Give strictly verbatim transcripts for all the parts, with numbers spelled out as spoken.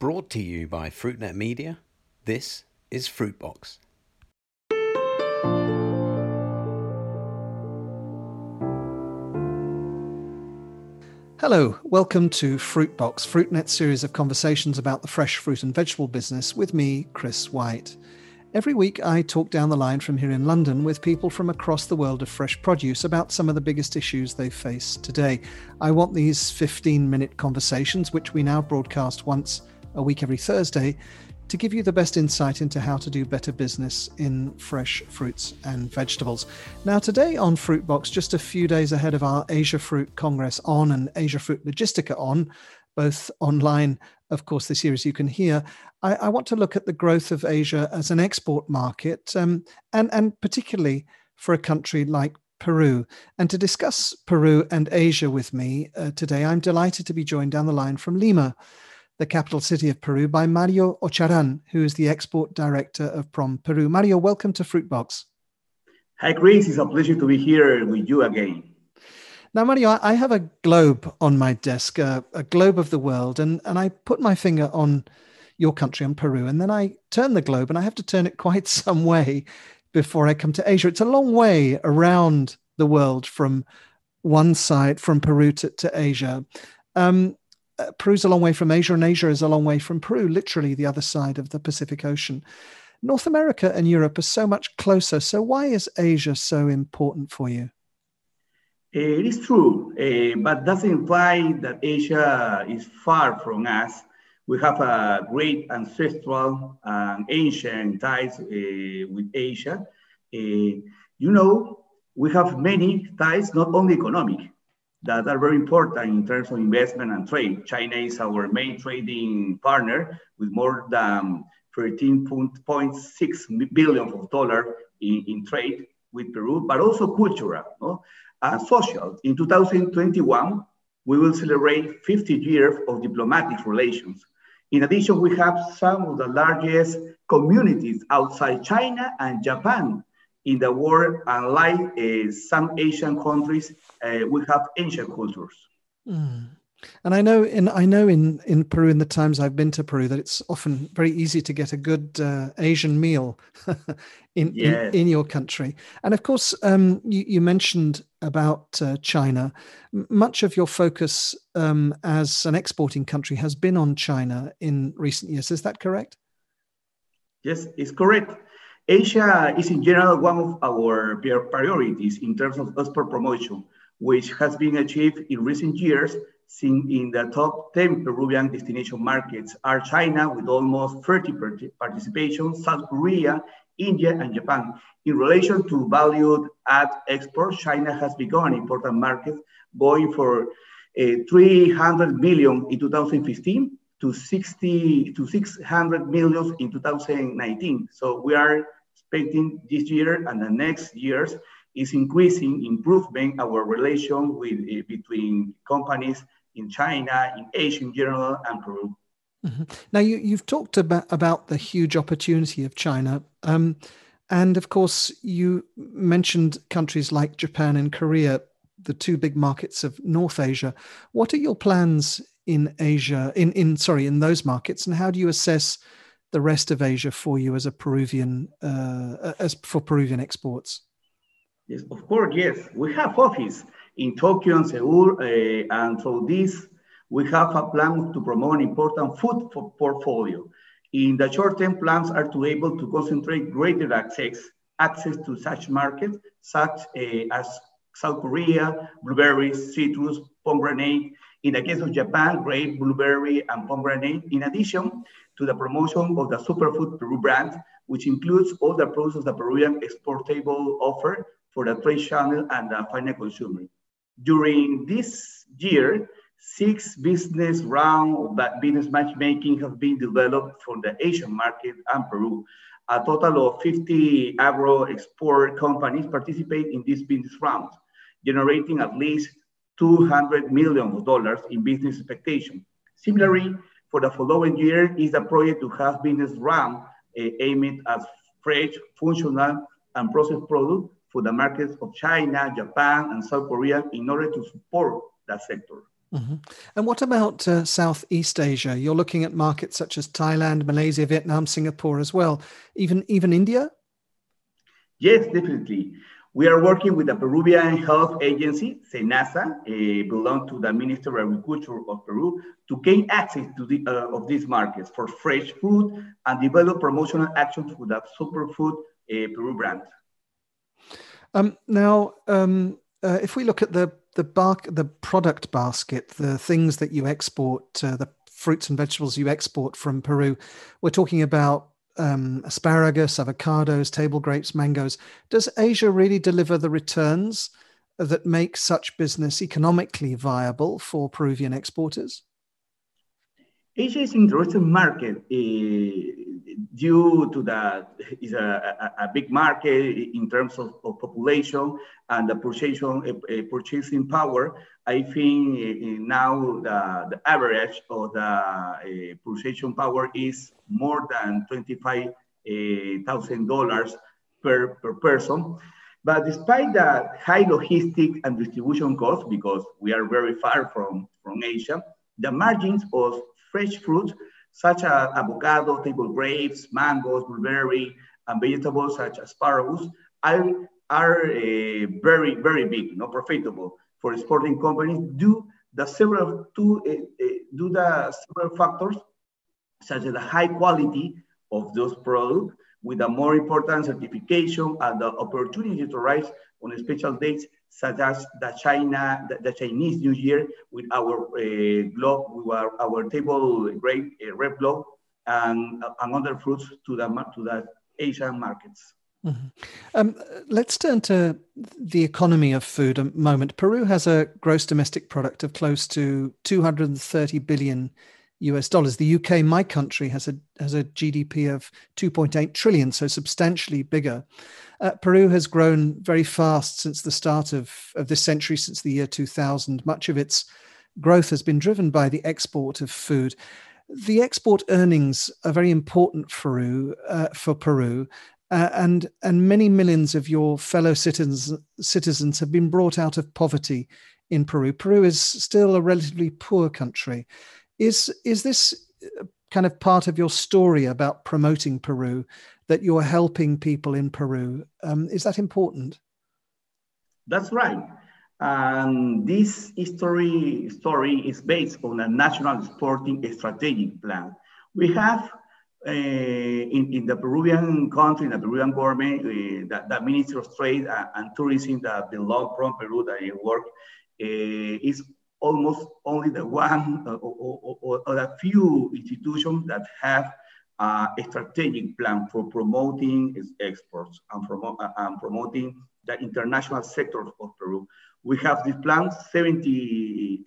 Brought to you by Fruitnet Media, this is Fruitbox. Hello, welcome to Fruitbox, Fruitnet's series of conversations about the fresh fruit and vegetable business with me, Chris White. Every week I talk down the line from here in London with people from across the world of fresh produce about some of the biggest issues they face today. I want these fifteen-minute conversations, which we now broadcast once a week every Thursday, to give you the best insight into how to do better business in fresh fruits and vegetables. Now, today on Fruitbox, just a few days ahead of our Asia Fruit Congress ON and Asia Fruit Logistica ON, both online, of course, this year, as you can hear, I, I want to look at the growth of Asia as an export market, um, and, and particularly for a country like Peru. And to discuss Peru and Asia with me uh, today, I'm delighted to be joined down the line from Lima, the capital city of Peru, by Mario Ocharan, who is the export director of PromPerú. Mario, welcome to Fruitbox. Hi, Chris. It's a pleasure to be here with you again. Now, Mario, I have a globe on my desk, uh, a globe of the world, and, and I put my finger on your country, on Peru, and then I turn the globe, and I have to turn it quite some way before I come to Asia. It's a long way around the world from one side, from Peru to, to Asia. Um, Uh, Peru's a long way from Asia, and Asia is a long way from Peru, literally the other side of the Pacific Ocean. North America and Europe are so much closer. So why is Asia so important for you? It is true, uh, but doesn't imply that Asia is far from us. We have a great ancestral and ancient ties uh, with Asia. Uh, you know, we have many ties, not only economic, that are very important in terms of investment and trade. China is our main trading partner with more than thirteen point six billion dollars in, in trade with Peru, but also cultural, no? and social. In two thousand twenty-one, we will celebrate fifty years of diplomatic relations. In addition, we have some of the largest communities outside China and Japan in the world, unlike uh, some Asian countries, uh, we have ancient cultures. Mm. And I know, in I know in, in Peru, in the times I've been to Peru, that it's often very easy to get a good uh, Asian meal in, yes. in in your country. And of course, um, you, you mentioned about uh, China. Much of your focus um, as an exporting country has been on China in recent years. Is that correct? Yes, it's correct. Asia is in general one of our priorities in terms of export promotion, which has been achieved in recent years, since in the top ten Peruvian destination markets are China with almost thirty participation, South Korea, India, and Japan. In relation to valued add export, China has become an important market, going for uh, three hundred million in two thousand fifteen to sixty to six hundred million in two thousand nineteen. So we are expecting this year and the next years is increasing, improving our relation with uh, between companies in China, in Asia in general, and Peru. Mm-hmm. Now, you, you've talked about, about the huge opportunity of China. Um, and of course, you mentioned countries like Japan and Korea, the two big markets of North Asia. What are your plans in Asia, in, in sorry, in those markets, and how do you assess the rest of Asia for you as a Peruvian, uh, as for Peruvian exports? Yes, of course, yes. We have office in Tokyo and Seoul, uh, and through this, we have a plan to promote an important food portfolio. In the short-term plans are to able to concentrate greater access, access to such markets, such uh, as South Korea, blueberries, citrus, pomegranate. In the case of Japan, grape, blueberry, and pomegranate, in addition to the promotion of the Superfood Peru brand, which includes all the products of the Peruvian exportable offer for the trade channel and the final consumer. During this year, six business rounds of that business matchmaking have been developed for the Asian market and Peru. A total of fifty agro-export companies participate in this business round, generating at least two hundred million dollars in business expectation. Similarly, for the following year is a project to have business round uh, aimed at fresh, functional, and processed products for the markets of China, Japan, and South Korea in order to support that sector. Mm-hmm. And what about uh, Southeast Asia? You're looking at markets such as Thailand, Malaysia, Vietnam, Singapore as well, even, even India? Yes, definitely. We are working with the Peruvian Health Agency, SENASA, uh, belong to the Ministry of Agriculture of Peru, to gain access to the, uh, of these markets for fresh food and develop promotional actions with the Superfood uh, Peru brand. Um, now, um, uh, if we look at the the bar- the product basket, the things that you export, uh, the fruits and vegetables you export from Peru, we're talking about Um, asparagus, avocados, table grapes, mangoes. Does Asia really deliver the returns that make such business economically viable for Peruvian exporters? Asia is an interesting market uh, due to that is a, a, a big market in terms of, of population and the purchasing, uh, purchasing power. I think uh, now the, the average of the uh, purchasing power is more than twenty-five thousand dollars per, per person. But despite the high logistics and distribution costs, because we are very far from, from Asia, the margins of fresh fruits, such as avocado, table grapes, mangoes, blueberry, and vegetables such as asparagus, are, are uh, very, very big, not profitable for exporting companies due the several to uh, uh, due the several factors, such as the high quality of those products, with a more important certification and the opportunity to rise on special dates, such as the China, the, the Chinese New Year, with our uh, globe, with our, our table grape, uh, Red Glow, and, and other fruits to the to the Asian markets. Mm-hmm. Um, let's turn to the economy of food a moment. Peru has a gross domestic product of close to two hundred thirty billion U S dollars. The U K, my country, has a has a G D P of two point eight trillion, so substantially bigger. Uh, Peru has grown very fast since the start of, of this century, since the year two thousand. Much of its growth has been driven by the export of food. The export earnings are very important for Peru, uh, for Peru uh, and and many millions of your fellow citizens citizens have been brought out of poverty in Peru. Peru is still a relatively poor country. Is is this kind of part of your story about promoting Peru, that you're helping people in Peru? Um, is that important? That's right. Um, this history story is based on a national exporting strategic plan. We have uh, in, in the Peruvian country, in the Peruvian government, uh, the, the Ministry of Trade and, and Tourism that belong from Peru, that I work, uh, is almost only the one or, or, or, or the few institutions that have uh, a strategic plan for promoting its exports and, promo and promoting the international sector of Peru. We have this plan seventy,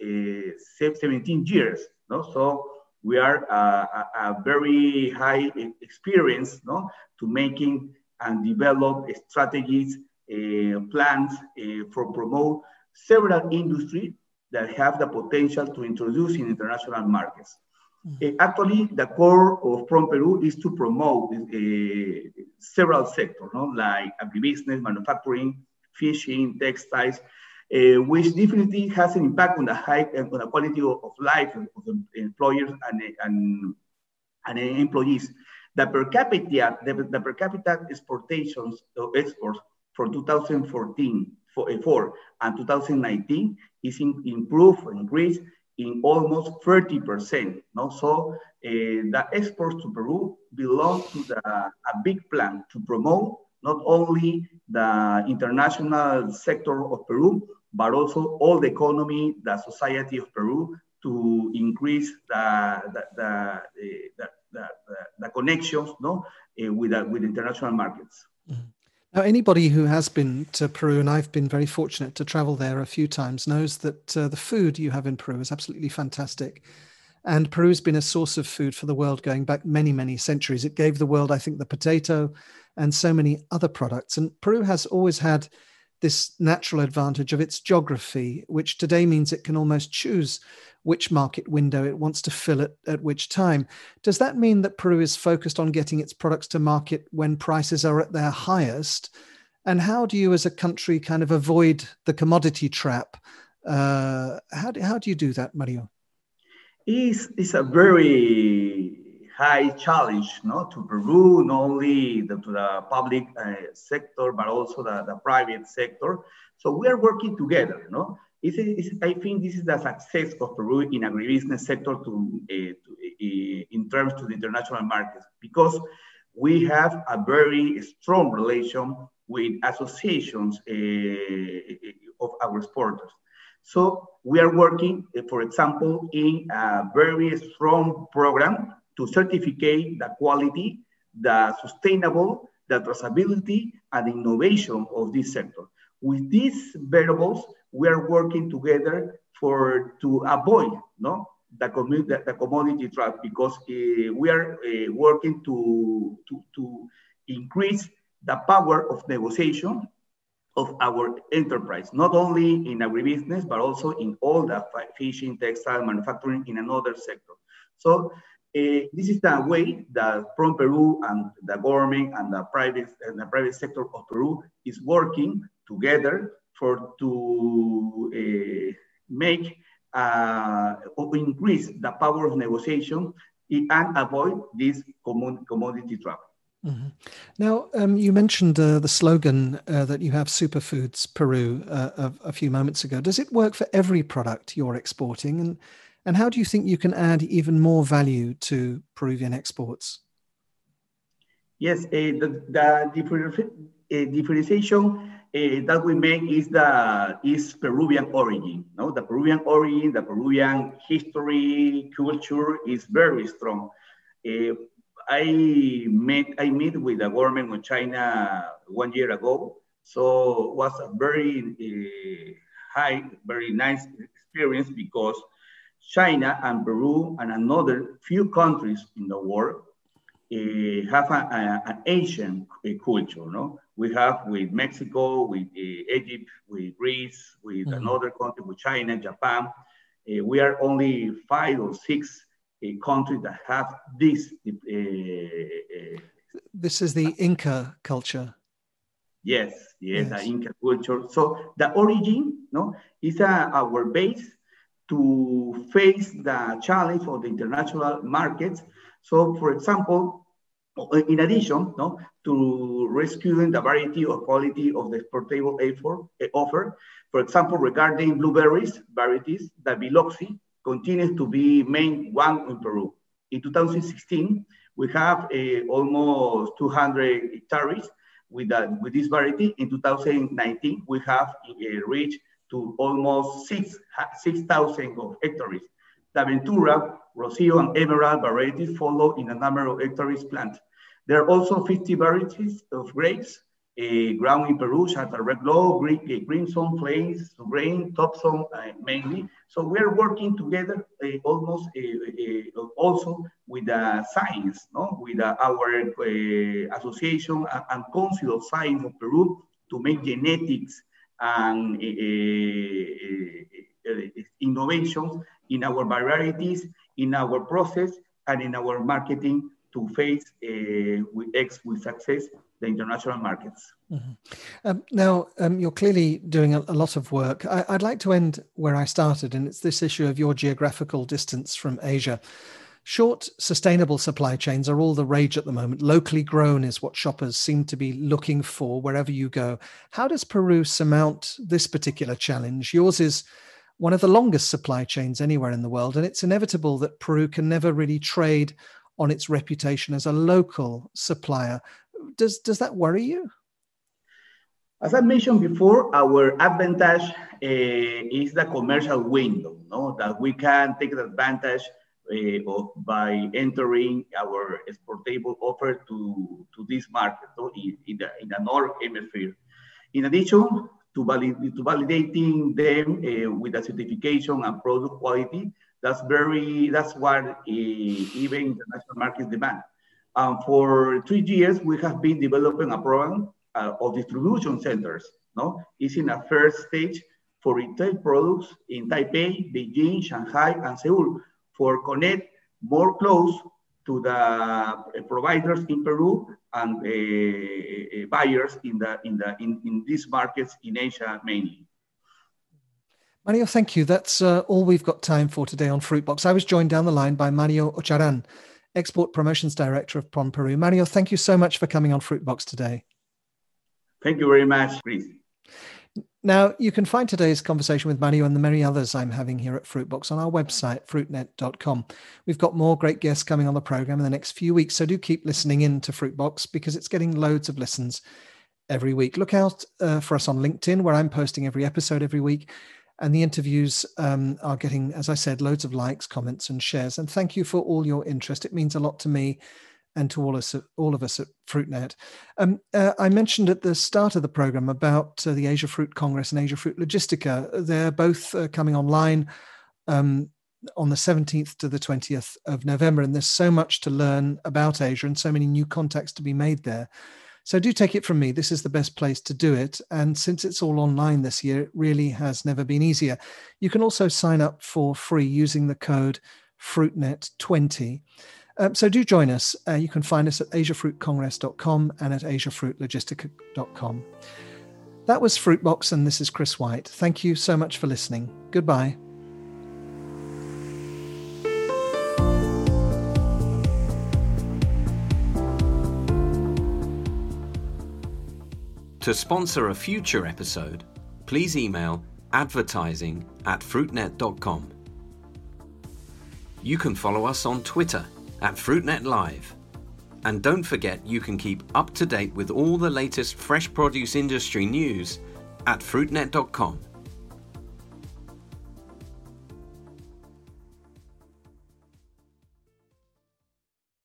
uh, seventeen years, no? So we are uh, a, a very high experience, no? To making and develop strategies, uh, plans uh, for promote several industries that have the potential to introduce in international markets. Mm-hmm. Actually, the core of PromPerú is to promote uh, several sectors, no? Like agribusiness, manufacturing, fishing, textiles, uh, which definitely has an impact on the high and on the quality of, of life of the employers and, and, and employees. The per capita, the, the per capita exportations of exports for two thousand fourteen. For and two thousand nineteen is in, improved and increased in almost thirty percent. No? So uh, the exports to Peru belong to the, a big plan to promote not only the international sector of Peru, but also all the economy, the society of Peru, to increase the, the, the, the, the, the, the connections, no? uh, with, uh, with international markets. Mm-hmm. Now, anybody who has been to Peru, and I've been very fortunate to travel there a few times, knows that uh, the food you have in Peru is absolutely fantastic. And Peru's been a source of food for the world going back many, many centuries. It gave the world, I think, the potato and so many other products. And Peru has always had this natural advantage of its geography, which today means it can almost choose which market window it wants to fill at, at which time. Does that mean that Peru is focused on getting its products to market when prices are at their highest? And how do you as a country kind of avoid the commodity trap Uh, how, do, how do you do that, Mario? It's, it's a very high challenge, no, to Peru, not only the, to the public uh, sector, but also the, the private sector. So we are working together, no? It's, it's, I think this is the success of Peru in agribusiness sector to, uh, to, uh, in terms to the international markets, because we have a very strong relation with associations uh, of our exporters. So we are working, uh, for example, in a very strong program to certificate the quality, the sustainable, the traceability, and innovation of this sector. With these variables, we are working together for to avoid no the, the, the commodity trap, because uh, we are uh, working to, to, to increase the power of negotiation of our enterprise, not only in agribusiness, but also in all the fishing, textile, manufacturing in another sector. So uh, this is the way that PromPerú and the government and the private and the private sector of Peru is working together for to uh, make uh, or increase the power of negotiation and avoid this common commodity trap. Mm-hmm. Now, um, you mentioned uh, the slogan uh, that you have, Superfoods Peru, uh, a, a few moments ago. Does it work for every product you're exporting? And, and how do you think you can add even more value to Peruvian exports? Yes, uh, the, the different, uh, differentiation Uh, that we make is the is Peruvian origin. No, the Peruvian origin, the Peruvian history, culture is very strong. Uh, I met I met with the government of China one year ago, so it was a very uh, high, very nice experience, because China and Peru and another few countries in the world Uh, have a, a, an Asian uh, culture, no? We have with Mexico, with uh, Egypt, with Greece, with mm-hmm. another country, with China, Japan. Uh, we are only five or six uh, countries that have this. Uh, uh, this is the Inca culture. Yes, yes, yes, the Inca culture. So the origin, no, is a, our base to face the challenge of the international markets. So, for example, in addition no, to rescuing the variety or quality of the exportable offer, for example, regarding blueberries varieties, the Biloxi continues to be main one in Peru. In two thousand sixteen, we have uh, almost two hundred hectares with, that, with this variety. In two thousand nineteen, we have uh, reached to almost six thousand hectares. De Ventura, Rocio, and Emerald varieties follow in a number of hectares planted. There are also fifty varieties of grapes uh, grown in Peru, such as Red Glow, Grimstone Plains, grain, Thompson uh, mainly. So we are working together uh, almost uh, uh, also with the science, no? with uh, our uh, association and Council of Science of Peru to make genetics and uh, uh, uh, innovations in our varieties, in our process, and in our marketing to face uh, with, ex with success the international markets. Mm-hmm. um, now, um, you're clearly doing a, a lot of work. I, I'd like to end where I started, and it's this issue of your geographical distance from Asia. Short, sustainable supply chains are all the rage at the moment. Locally grown is what shoppers seem to be looking for wherever you go. How does Peru surmount this particular challenge? Yours is one of the longest supply chains anywhere in the world, and it's inevitable that Peru can never really trade on its reputation as a local supplier. Does, does that worry you? As I mentioned before, our advantage uh, is the commercial window, no? that we can take advantage uh, of by entering our exportable offer to, to this market so in, in, the, in the North Hemisphere. In addition, To, valid, to validating them uh, with the certification and product quality, that's very, that's what uh, even international markets demand. Um, for three years, we have been developing a program uh, of distribution centers. No, it's in a first stage for retail products in Taipei, Beijing, Shanghai, and Seoul for connect more close to the providers in Peru and uh, buyers in the in the in, in these markets in Asia mainly. Mario, thank you. That's uh, all we've got time for today on Fruitbox. I was joined down the line by Mario Ocharan, Export Promotions Director of PromPerú. Mario, thank you so much for coming on Fruitbox today. Thank you very much, Chris. Now, you can find today's conversation with Mario and the many others I'm having here at Fruitbox on our website, fruitnet dot com. We've got more great guests coming on the program in the next few weeks, so do keep listening in to Fruitbox because it's getting loads of listens every week. Look out uh, for us on LinkedIn, where I'm posting every episode every week. And the interviews um, are getting, as I said, loads of likes, comments, and shares. And thank you for all your interest. It means a lot to me and to all, us, all of us at Fruitnet. Um, uh, I mentioned at the start of the program about uh, the Asia Fruit Congress and Asia Fruit Logistica. They're both uh, coming online um, on the seventeenth to the twentieth of November. And there's so much to learn about Asia and so many new contacts to be made there. So do take it from me. This is the best place to do it. And since it's all online this year, it really has never been easier. You can also sign up for free using the code fruitnet twenty. Um, so do join us. Uh, you can find us at asia fruit congress dot com and at asia fruit logistica dot com. That was Fruitbox, and this is Chris White. Thank you so much for listening. Goodbye. To sponsor a future episode, please email advertising at fruitnet dot com. You can follow us on Twitter at Fruitnet Live. And don't forget, you can keep up to date with all the latest fresh produce industry news at fruitnet dot com.